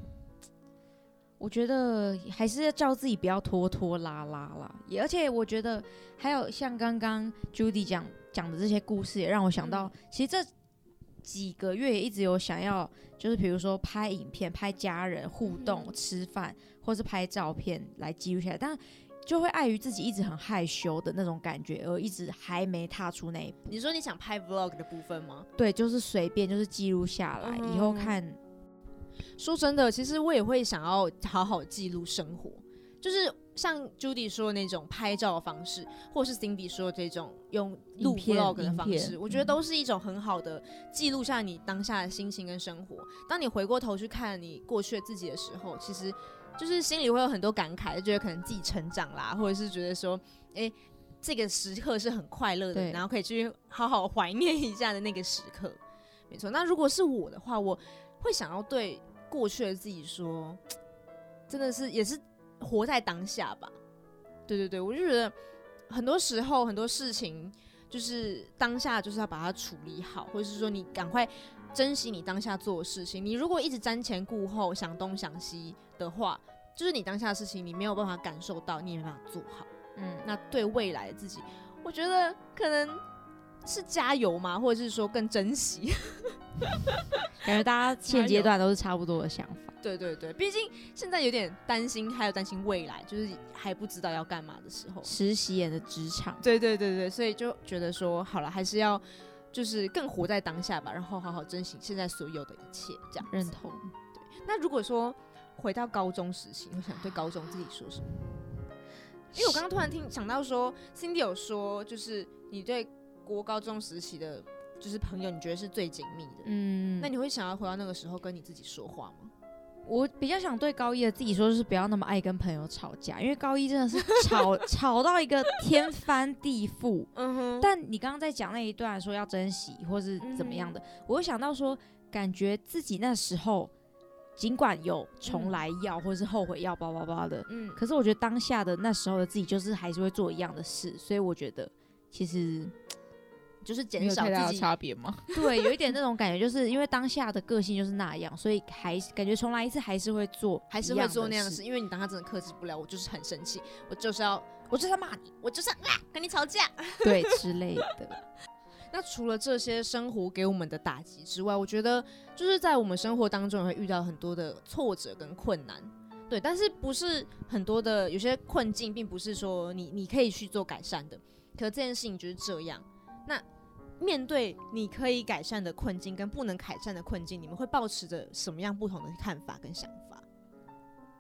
我觉得还是要叫自己不要拖拉啦，而且我觉得还有像刚刚 Judy 讲的这些故事，也让我想到、其实这几个月也一直有想要，就是比如说拍影片、拍家人互动、吃饭，或是拍照片来记录下来，但就会碍于自己一直很害羞的那种感觉，而一直还没踏出那一步。你说你想拍 vlog 的部分吗？对，就是随便就是记录下来、以后看。说真的，其实我也会想要好好记录生活，就是像 Judy 说的那种拍照的方式，或是 Cindy 说的这种用录 vlog 的方式，我觉得都是一种很好的记录下你当下的心情跟生活。当你回过头去看你过去的自己的时候，其实就是心里会有很多感慨，就觉得可能自己成长啦，或者是觉得说这个时刻是很快乐的，然后可以去好好怀念一下的那个时刻。没错，那如果是我的话，我会想要对过去的自己说，真的是也是活在当下吧。对，我就觉得很多时候很多事情就是当下就是要把它处理好，或者是说你赶快珍惜你当下做的事情。你如果一直瞻前顾后想东想西的话，就是你当下的事情你没有办法感受到，你也没办法做好。那对未来的自己，我觉得可能是加油吗？或者是说更珍惜？感觉大家现阶段都是差不多的想法。对对对，毕竟现在有点担心，还有担心未来，就是还不知道要干嘛的时候，实习也的职场。对对对对，所以就觉得说，好了，还是要就是更活在当下吧，然后好好珍惜现在所有的一切，这样子。认同。对，那如果说回到高中时期，我想对高中自己说什么？因为我刚刚突然想到说 ，Cindy 有说，就是你对国高中时期的，就是朋友，你觉得是最紧密的。嗯，那你会想要回到那个时候跟你自己说话吗？我比较想对高一的自己说，就是不要那么爱跟朋友吵架，因为高一真的是吵到一个天翻地覆。嗯哼。但你刚刚在讲那一段说要珍惜或是怎么样的，我会想到说，感觉自己那时候。尽管有重来要，或是后悔要，叭叭叭的，可是我觉得当下的那时候的自己，就是还是会做一样的事，所以我觉得其实就是减少自己有太大的差别吗？对，有一点那种感觉，就是因为当下的个性就是那样，所以还感觉重来一次还是会做，还是会做那样的事，因为你当下真的克制不了，我就是很生气，我就是要骂你，我就是要跟你吵架，对之类的。那除了这些生活给我们的打击之外，我觉得就是在我们生活当中也会遇到很多的挫折跟困难，对，但是不是很多的有些困境，并不是说你可以去做改善的，可是这件事情就是这样。那面对你可以改善的困境跟不能改善的困境，你们会抱持着什么样不同的看法跟想法？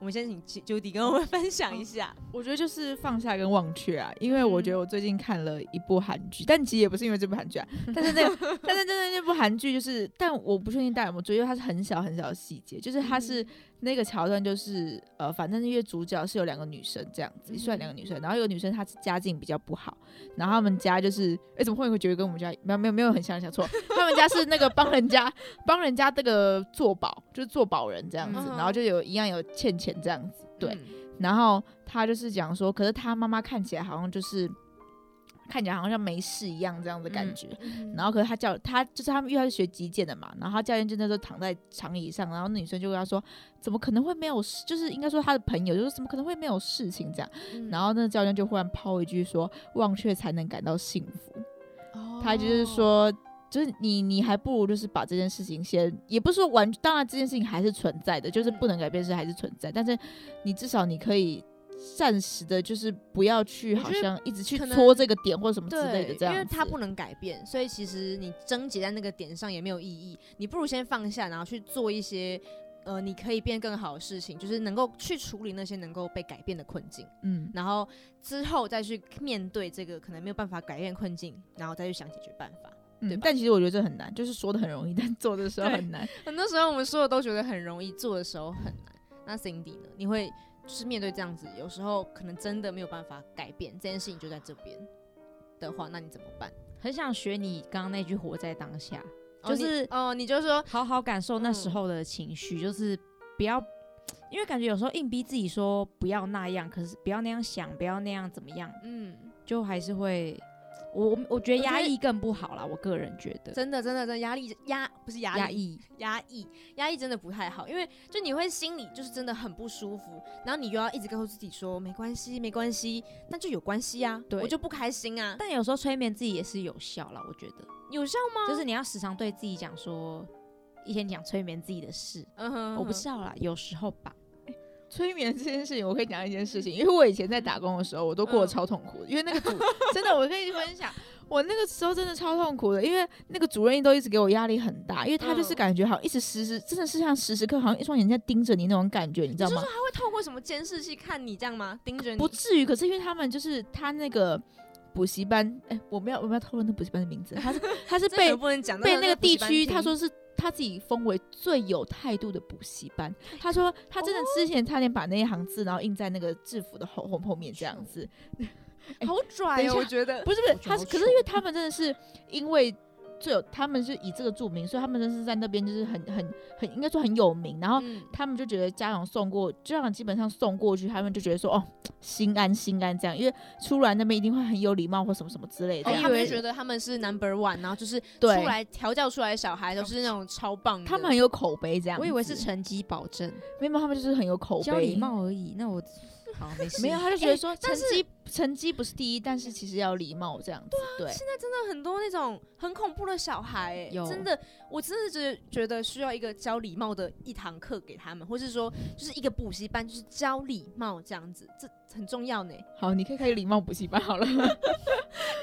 我们先请 Judy 跟我们分享一下。我觉得就是放下跟忘却啊，因为我觉得我最近看了一部韩剧，但其实也不是因为这部韩剧啊，但是那部韩剧就是，但我不确定大家有没有注意，因为它是很小很小的细节，就是它是那个桥段就是反正因为主角是有两个女生这样子，虽然两个女生，然后有个女生她家境比较不好，然后他们家就是怎么会觉得跟我们家没有很像，想错，他们家是那个帮人家这个做保，就是做保人这样子，然后就有一样有欠钱。这样子对，然后他就是讲说，可是他妈妈看起来好像就是看起来好像没事一样这样的感觉，然后可是他就是他们因为他是学击剑的嘛，然后他教练就那时候躺在长椅上，然后那女生就跟他说，怎么可能会没有事，就是应该说他的朋友就说怎么可能会没有事情这样，然后那教练就忽然抛一句说，忘却才能感到幸福，他就是说。就是你还不如就是把这件事情先，也不是说完，当然这件事情还是存在的，就是不能改变是还是存在，但是你至少你可以暂时的，就是不要去好像一直去戳这个点或什么之类的这样子，因为它不能改变，所以其实你纠结在那个点上也没有意义，你不如先放下，然后去做一些你可以变更好的事情，就是能够去处理那些能够被改变的困境，然后之后再去面对这个可能没有办法改变困境，然后再去想解决办法。但其实我觉得这很难，就是说的很容易，但做的时候很难。很多时候我们说的都觉得很容易，做的时候很难。那 Cindy 呢？你会就是面对这样子，有时候可能真的没有办法改变这件事情，就在这边的话，那你怎么办？很想学你刚刚那句"活在当下"，就是你就说好好感受那时候的情绪，就是不要。因为感觉有时候硬逼自己说不要那样，可是不要那样想，不要那样怎么样，就还是会。我觉得压抑更不好啦，我个人觉得真的压抑真的不太好，因为就你会心里就是真的很不舒服，然后你又要一直告诉自己说没关系，那就有关系啊，我就不开心啊。但有时候催眠自己也是有效啦，我觉得有效吗？就是你要时常对自己讲说，一天讲催眠自己的事，我不知道啦，有时候吧。催眠这件事情，我可以讲一件事情，因为我以前在打工的时候，我都过得超痛苦的，因为那个真的，我可以分享，我那个时候真的超痛苦的，因为那个主任都一直给我压力很大，因为他就是感觉好像一直真的是像时时刻好像一双眼睛在盯着你那种感觉，你知道吗？就是说他会透过什么监视器看你这样吗？盯着你？不至于，可是因为他们就是他那个。补习班，我们要透露那补习班的名字。他是被那个地区，他说是他自己封为最有态度的补习班。他说他真的之前差点把那一行字，然后印在那个制服的后面这样子，好拽哦！我觉得不是，可是因为他们真的是因为。他们是以这个著名，所以他们真是在那边就是很应该说很有名，然后他们就觉得家长基本上送过去，他们就觉得说哦心安这样，因为出来那边一定会很有礼貌或什么什么之类的，他们觉得他们是 number one， 然后就是出来调教出来的小孩都是那种超棒的，他们很有口碑这样子。我以为是成绩保证，没有，他们就是很有口碑，教礼貌而已。那我好，没事。没有，他就觉得说成绩不是第一，但是其实要礼貌这样子。对啊，对，现在真的很多那种很恐怖的小孩、欸，真的，我真的觉得需要一个教礼貌的一堂课给他们，或是说就是一个补习班，就是教礼貌这样子，这很重要呢、欸。好，你可以开礼貌补习班好了，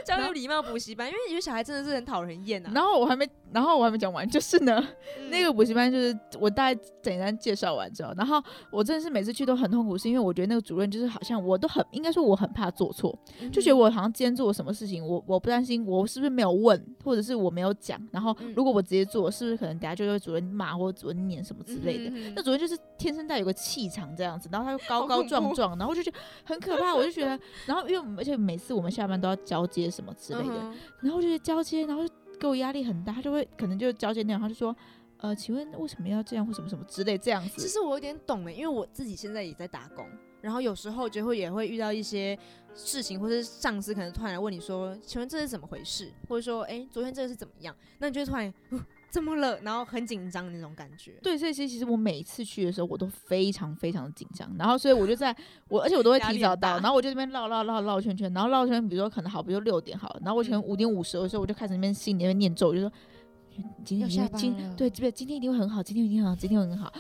教礼貌补习班，因为有些小孩真的是很讨人厌啊。然后我还没讲完，就是呢，那个补习班就是我大概简单介绍完之后，然后我真的是每次去都很痛苦，是因为我觉得那个主任就是好像我都很应该说我很怕做错，就觉得我好像今天做了什么事情，我不担心我是不是没有问，或者是我没有讲，然后如果我直接做，是不是可能等下就会主任骂或者主任念什么之类的。那主任就是天生带有个气场这样子，然后他就高高壮壮，然后就觉得很可怕，我就觉得，然后因为而且每次我们下班都要交接什么之类的，然后就是交接，然后就给我压力很大，他就会可能就交接那样，他就说。请问为什么要这样或什么什么之类这样子？其实我有点懂因为我自己现在也在打工，然后有时候就会也会遇到一些事情，或是上司可能突然来问你说，请问这是怎么回事？或者说，昨天这个是怎么样？那你就会突然怎么了？然后很紧张那种感觉。对，所以其实我每次去的时候，我都非常非常的紧张。然后所以我就而且我都会提早到，然后我就在那边绕圈圈，然后绕圈，比如说可能好，比如说6点好了，然后我可能5:50的时候，我就开始那边心里面念咒，我就说。今天一定会很好，今天一定很好。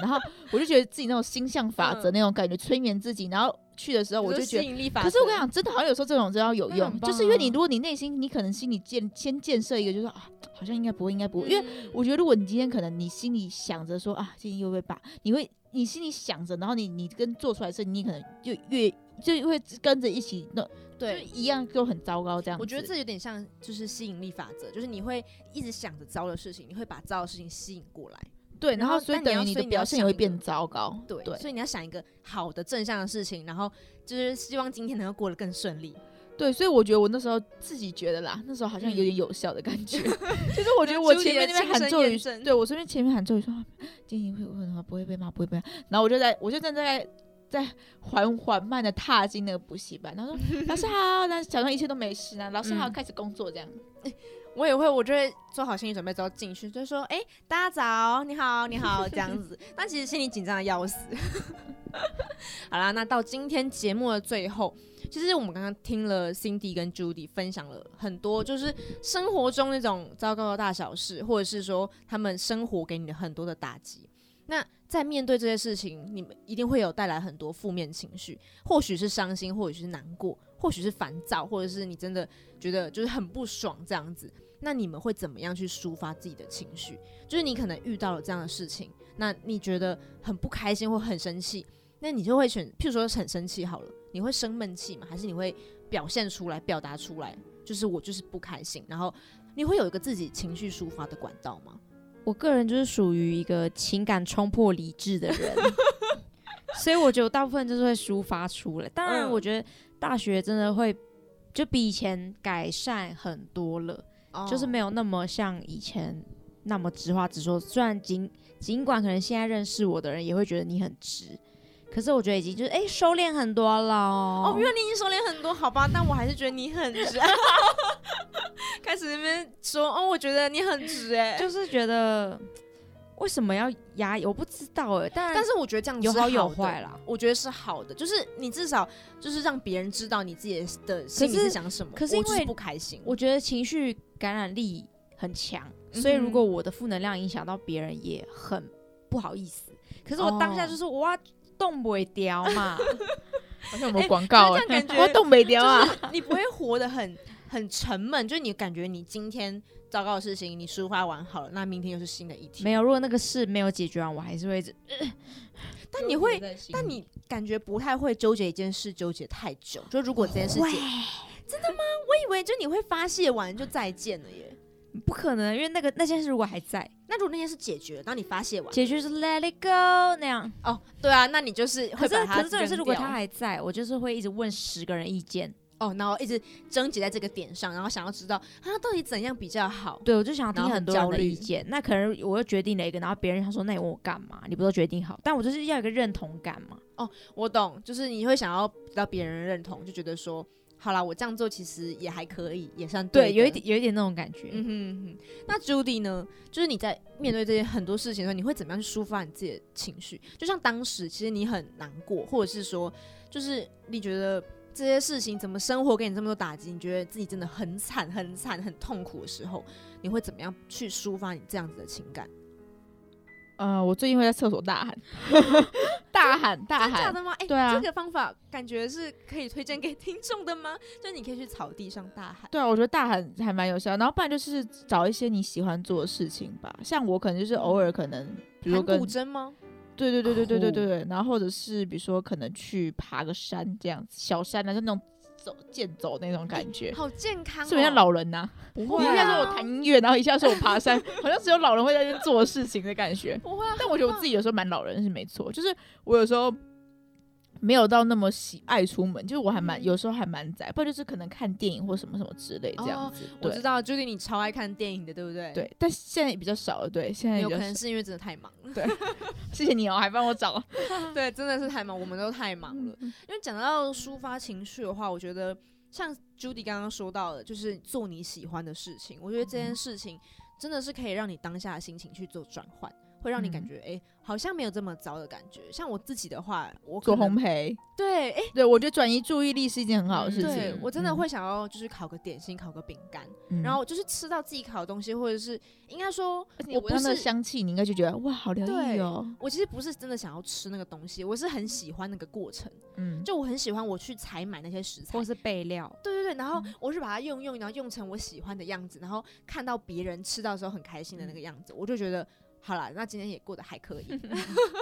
然后我就觉得自己那种星象法则那种感觉催眠自己，然后去的时候我就觉得，可是我跟你讲，真的好像有时候这种真的有用，就是因为你如果你内心，你可能心里先建设一个，就是啊，好像应该不会，因为我觉得如果你今天可能你心里想着说啊，今天又被把，你心里想着，然后你跟做出来的事，你可能就越。就会跟着一起弄，对，就一样就很糟糕这样子。我觉得这有点像就是吸引力法则，就是你会一直想着糟的事情，你会把糟的事情吸引过来。对，然后所以等于你的表现也会变糟糕。对，所以你要想一个好的正向的事情，然后就是希望今天能够过得更顺利。对，所以我觉得我那时候自己觉得啦，那时候好像有点有效的感觉。就是我觉得我前面那边喊咒语，对我身边前面喊咒语说，今天会不会被骂，不会被骂。然后我就站在缓慢的踏进那个补习班，然后说老师好，然后假装一切都没事呢，老师好，开始工作这样。我也会，我就会做好心理准备之后进去，就说大家早，你好这样子。但其实心里紧张的要死。好啦，那到今天节目的最后，其实我们刚刚听了 Cindy 跟 Judy 分享了很多，就是生活中那种糟糕的大小事，或者是说他们生活给你的很多的打击。那在面对这些事情，你们一定会有带来很多负面情绪，或许是伤心，或许是难过，或许是烦躁，或者是你真的觉得就是很不爽这样子。那你们会怎么样去抒发自己的情绪？就是你可能遇到了这样的事情，那你觉得很不开心或很生气，那你就会选，譬如说很生气好了，你会生闷气吗？还是你会表现出来、表达出来，就是我就是不开心，然后你会有一个自己情绪抒发的管道吗？我个人就是属于一个情感冲破理智的人，所以我觉得我大部分就是会抒发出来。当然，我觉得大学真的会就比以前改善很多了，就是没有那么像以前那么直话直说。虽然尽管可能现在认识我的人也会觉得你很直，可是我觉得已经就是收敛很多了哦。因为你已经收敛很多，好吧？但我还是觉得你很直。开始那边说我觉得你很直就是觉得为什么要压抑？我不知道但是我觉得这样子有好有坏啦，我觉得是好的，就是你至少就是让别人知道你自己的心里是想什么。可是因为我就是不开心，我觉得情绪感染力很强，所以如果我的负能量影响到别人，也很不好意思。可是我当下就是我要动不掉嘛，好像有没有广告我要动不掉啊！就是你不会活得很沉闷，就是你感觉你今天糟糕的事情你抒发完好了，那明天又是新的一天。没有，如果那个事没有解决完，我还是会但你感觉不太会纠结一件事纠结太久。就如果这件事情真的吗？我以为就你会发泄完就再见了耶。不可能，因为那件事如果还在，那如果那件事解决了，那你发泄完解决是 let it go 那样对啊，那你就是会把它扔掉。可是这件事如果它还在，我就是会一直问10个人意见然后一直纠结在这个点上，然后想要知道到底怎样比较好。对，我就想要听很多人的意见，那可能我又决定了一个，然后别人想说那你问我干嘛，你不都决定好？但我就是要有一个认同感嘛。我懂，就是你会想要得到别人认同，就觉得说好啦，我这样做其实也还可以，也算对的，对，有一点那种感觉。嗯哼哼。那 Judy 呢？就是你在面对这些很多事情的时候，你会怎么样去抒发你自己的情绪？就像当时其实你很难过，或者是说，就是你觉得这些事情怎么生活给你这么多打击，你觉得自己真的很惨、很惨、很痛苦的时候，你会怎么样去抒发你这样子的情感？我最近会在厕所大喊大喊。真的假的吗？对啊，这个方法感觉是可以推荐给听众的吗？就是你可以去草地上大喊。对啊，我觉得大喊还蛮有效。然后不然就是找一些你喜欢做的事情吧，像我可能就是偶尔可能比如说跟弹古筝吗？对，然后或者是比如说可能去爬个山这样子，小山啊，就那种健走那种感觉，好健康哦，是不是像老人啊？不会啊，你一下说我弹音乐，然后一下说我爬山，好像只有老人会在那边做事情的感觉。不会啊，但我觉得我自己有时候蛮老人是没错，就是我有时候没有到那么喜爱出门，就是我还蛮有时候还蛮宅，不然就是可能看电影或什么什么之类这样子。我知道 Judy 你超爱看电影的，对不对？对，但现在也比较少了。对，现在有可能是因为真的太忙了。对，谢谢你哦，还帮我找。对，真的是太忙，我们都太忙了。因为讲到抒发情绪的话，我觉得像 Judy 刚刚说到的，就是做你喜欢的事情。我觉得这件事情真的是可以让你当下的心情去做转换。会让你感觉好像没有这么糟的感觉。像我自己的话，我做烘焙，对，对，我觉得转移注意力是一件很好的事情。对，我真的会想要就是烤个点心，烤个饼干，然后就是吃到自己烤的东西，或者是应该说，我闻到那个香气，你应该就觉得哇，好疗愈哦。我其实不是真的想要吃那个东西，我是很喜欢那个过程。就我很喜欢我去采买那些食材，或是备料。对，然后我是把它用，然后用成我喜欢的样子，然后看到别人吃到的时候很开心的那个样子，我就觉得。好啦，那今天也过得还可以，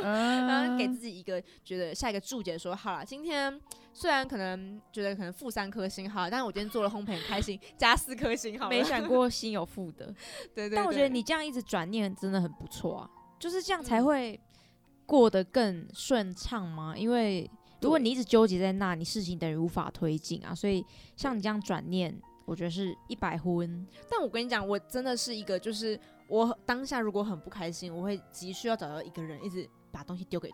然后给自己一个觉得下一个注解说，好啦，今天虽然可能觉得可能负3颗星好啦，但是我今天做了烘焙很开心，加4颗星好了。没想过心有负的，对。但我觉得你这样一直转念真的很不错啊，就是这样才会过得更顺畅吗？因为如果你一直纠结在那，你事情等于无法推进啊。所以像你这样转念，我觉得是100分。但我跟你讲，我真的是一个就是。我当下如果很不开心，我会急需要找到一个人，一直把东西丢出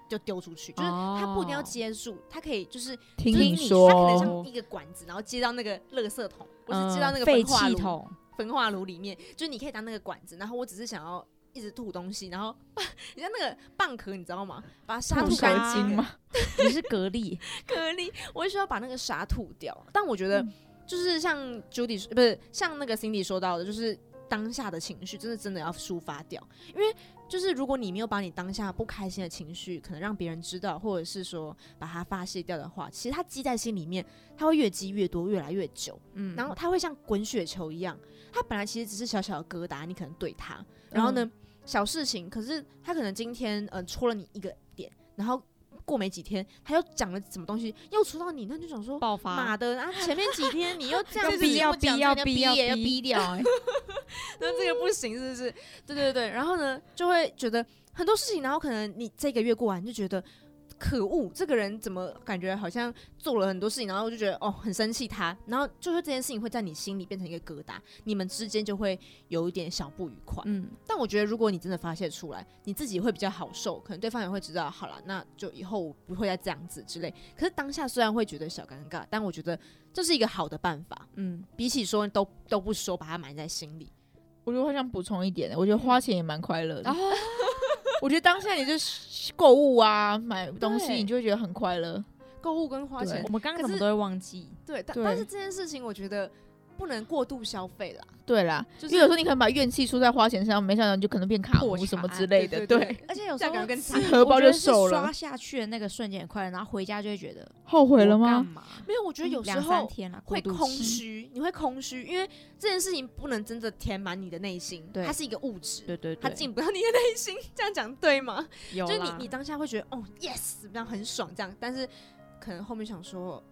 去，就是他不一定要接住，他可以就是听你说，他可能像一个管子，然后接到那个垃圾桶，或是接到那个焚化炉，里面，就是你可以当那个管子，然后我只是想要一直吐东西，然后你像那个蚌壳，你知道吗？把沙吐干净吗？你是蛤蜊，我需要把那个沙吐掉。但我觉得就是像 Judy 不是像那个 Cindy 说到的，就是。当下的情绪真的要抒发掉，因为就是如果你没有把你当下不开心的情绪可能让别人知道，或者是说把它发泄掉的话，其实它积在心里面，它会越积越多，越来越久，然后它会像滚雪球一样，它本来其实只是小小的疙瘩，你可能对它，然后呢小事情，可是它可能今天戳了你一个点，然后。过没几天，他又讲了什么东西，又戳到你，那就想说爆发，妈的！啊，前面几天你又这样子，要逼掉，那这个不行，是不是？对，然后呢，就会觉得很多事情，然后可能你这个月过完，你就觉得可恶，这个人怎么感觉好像做了很多事情，然后我就觉得很生气他，然后就是这件事情会在你心里变成一个疙瘩，你们之间就会有一点小不愉快。但我觉得如果你真的发泄出来，你自己会比较好受，可能对方也会知道，好啦，那就以后我不会再这样子之类。可是当下虽然会觉得小尴尬，但我觉得这是一个好的办法。比起说都不说，把它埋在心里，我觉得我想补充一点，我觉得花钱也蛮快乐的。我觉得当下你就购物啊，买东西你就会觉得很快乐。购物跟花钱，我们刚刚怎么都会忘记。但是这件事情我觉得不能过度消费啦。对啦，因为有时候你可能把怨气出在花钱上，没想到你就可能变卡奴什么之类的。对，而且有时候荷包就瘦了。刷下去的那个瞬间很快乐，然后回家就会觉得后悔了吗？没有，我觉得有时候会空虚，你会空虚，因为这件事情不能真的填满你的内心，它是一个物质，对，它进不到你的内心。这样讲对吗？有啦，就是你当下会觉得yes， 这样很爽这样，但是可能后面想说，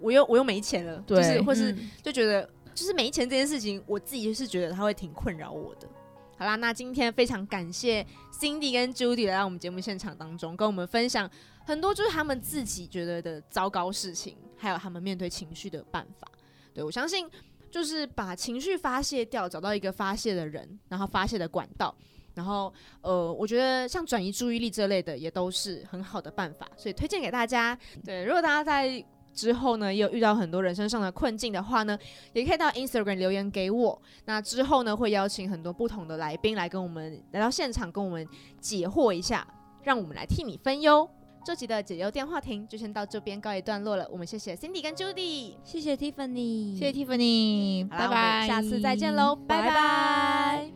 我又没钱了，就是或是就觉得。就是没钱这件事情，我自己是觉得它会挺困扰我的。好啦，那今天非常感谢 Cindy 跟 Judy 来到我们节目现场当中，跟我们分享很多就是他们自己觉得的糟糕事情，还有他们面对情绪的办法。对，我相信就是把情绪发泄掉，找到一个发泄的人，然后发泄的管道，然后我觉得像转移注意力这类的也都是很好的办法，所以推荐给大家。对，如果大家在之后呢也有遇到很多人生上的困境的话呢，也可以到 Instagram 留言给我。那之后呢会邀请很多不同的来宾来跟我们来到现场跟我们解惑一下，让我们来替你分忧。这集的解忧电话亭就先到这边告一段落了，我们谢谢 Cindy 跟 Judy， 谢谢 Tiffany， 谢谢 Tiffany， 拜拜，我们下次再见咯，拜拜。